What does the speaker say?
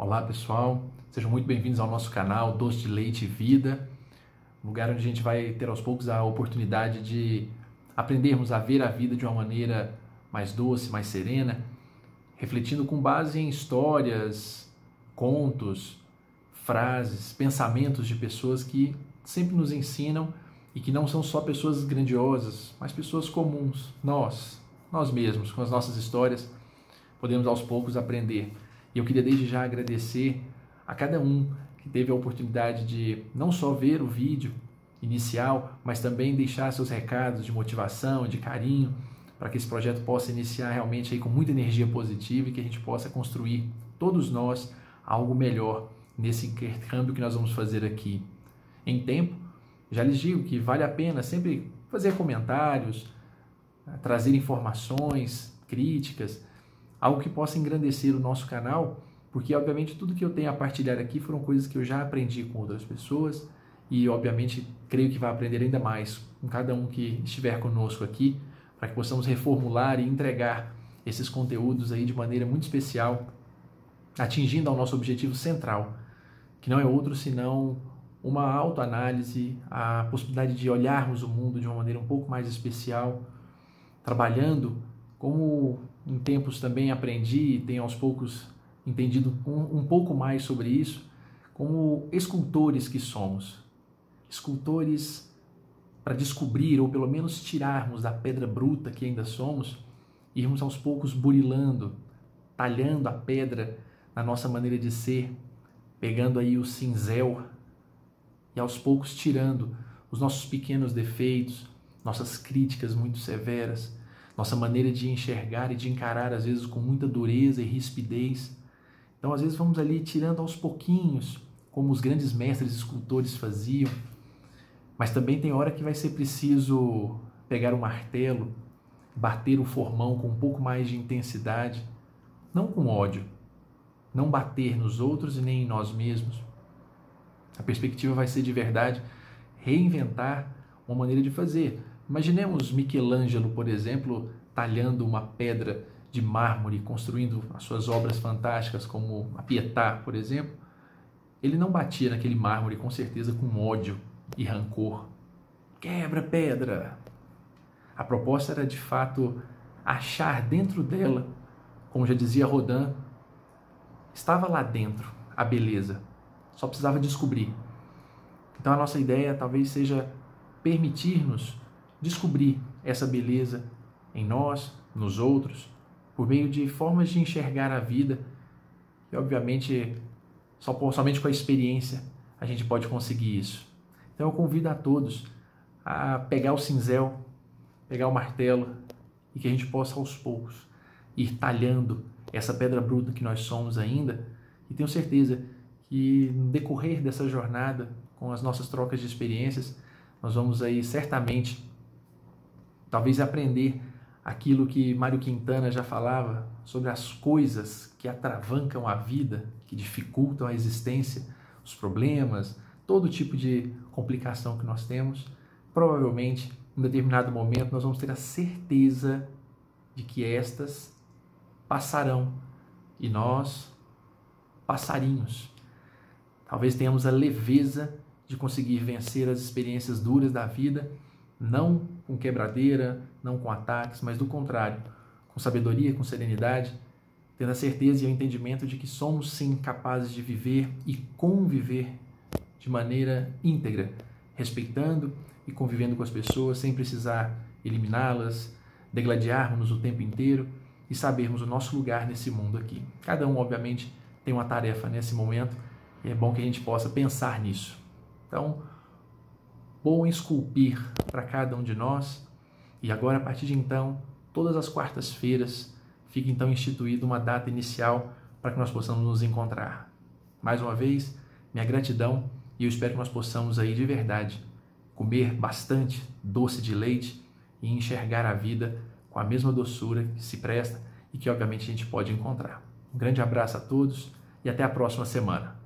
Olá pessoal, sejam muito bem-vindos ao nosso canal Doce de Leite e Vida, um lugar onde a gente vai ter aos poucos a oportunidade de aprendermos a ver a vida de uma maneira mais doce, mais serena, refletindo com base em histórias, contos, frases, pensamentos de pessoas que sempre nos ensinam e que não são só pessoas grandiosas, mas pessoas comuns, nós mesmos, com as nossas histórias, podemos aos poucos aprender. E eu queria desde já agradecer a cada um que teve a oportunidade de não só ver o vídeo inicial, mas também deixar seus recados de motivação, de carinho, para que esse projeto possa iniciar realmente aí com muita energia positiva e que a gente possa construir, todos nós, algo melhor nesse intercâmbio que nós vamos fazer aqui em tempo. Já lhes digo que vale a pena sempre fazer comentários, trazer informações, críticas, algo que possa engrandecer o nosso canal, porque, obviamente, tudo que eu tenho a partilhar aqui foram coisas que eu já aprendi com outras pessoas e, obviamente, creio que vai aprender ainda mais com cada um que estiver conosco aqui, para que possamos reformular e entregar esses conteúdos aí de maneira muito especial, atingindo ao nosso objetivo central, que não é outro senão uma autoanálise, a possibilidade de olharmos o mundo de uma maneira um pouco mais especial, trabalhando como em tempos também aprendi e tenho aos poucos entendido um pouco mais sobre isso, como escultores que somos. Escultores para descobrir, ou pelo menos tirarmos da pedra bruta que ainda somos, e irmos aos poucos burilando, talhando a pedra na nossa maneira de ser, pegando aí o cinzel e aos poucos tirando os nossos pequenos defeitos, nossas críticas muito severas, nossa maneira de enxergar e de encarar, às vezes, com muita dureza e rispidez. Então, às vezes, vamos ali tirando aos pouquinhos, como os grandes mestres escultores faziam. Mas também tem hora que vai ser preciso pegar o martelo, bater o formão com um pouco mais de intensidade, não com ódio, não bater nos outros e nem em nós mesmos. A perspectiva vai ser, de verdade, reinventar uma maneira de fazer. Imaginemos Michelangelo, por exemplo, talhando uma pedra de mármore, construindo as suas obras fantásticas, como a Pietà, por exemplo. Ele não batia naquele mármore, com certeza, com ódio e rancor. Quebra pedra! A proposta era, de fato, achar dentro dela, como já dizia Rodin, estava lá dentro a beleza, só precisava descobrir. Então a nossa ideia talvez seja permitir-nos descobrir essa beleza em nós, nos outros, por meio de formas de enxergar a vida, e obviamente somente com a experiência a gente pode conseguir isso. Então eu convido a todos a pegar o cinzel, pegar o martelo, e que a gente possa aos poucos ir talhando essa pedra bruta que nós somos ainda, e tenho certeza que no decorrer dessa jornada, com as nossas trocas de experiências, nós vamos aí certamente talvez aprender aquilo que Mário Quintana já falava sobre as coisas que atravancam a vida, que dificultam a existência, os problemas, todo tipo de complicação que nós temos. Provavelmente, em determinado momento, nós vamos ter a certeza de que estas passarão e nós, passarinhos. Talvez tenhamos a leveza de conseguir vencer as experiências duras da vida, não com quebradeira, não com ataques, mas do contrário, com sabedoria, com serenidade, tendo a certeza e o entendimento de que somos sim capazes de viver e conviver de maneira íntegra, respeitando e convivendo com as pessoas, sem precisar eliminá-las, degladiarmos-nos o tempo inteiro e sabermos o nosso lugar nesse mundo aqui. Cada um, obviamente, tem uma tarefa nesse momento e é bom que a gente possa pensar nisso. Então, bom esculpir para cada um de nós. E agora, a partir de então, todas as quartas-feiras, fica então instituída uma data inicial para que nós possamos nos encontrar. Mais uma vez, minha gratidão, e eu espero que nós possamos aí de verdade comer bastante doce de leite e enxergar a vida com a mesma doçura que se presta e que obviamente a gente pode encontrar. Um grande abraço a todos e até a próxima semana.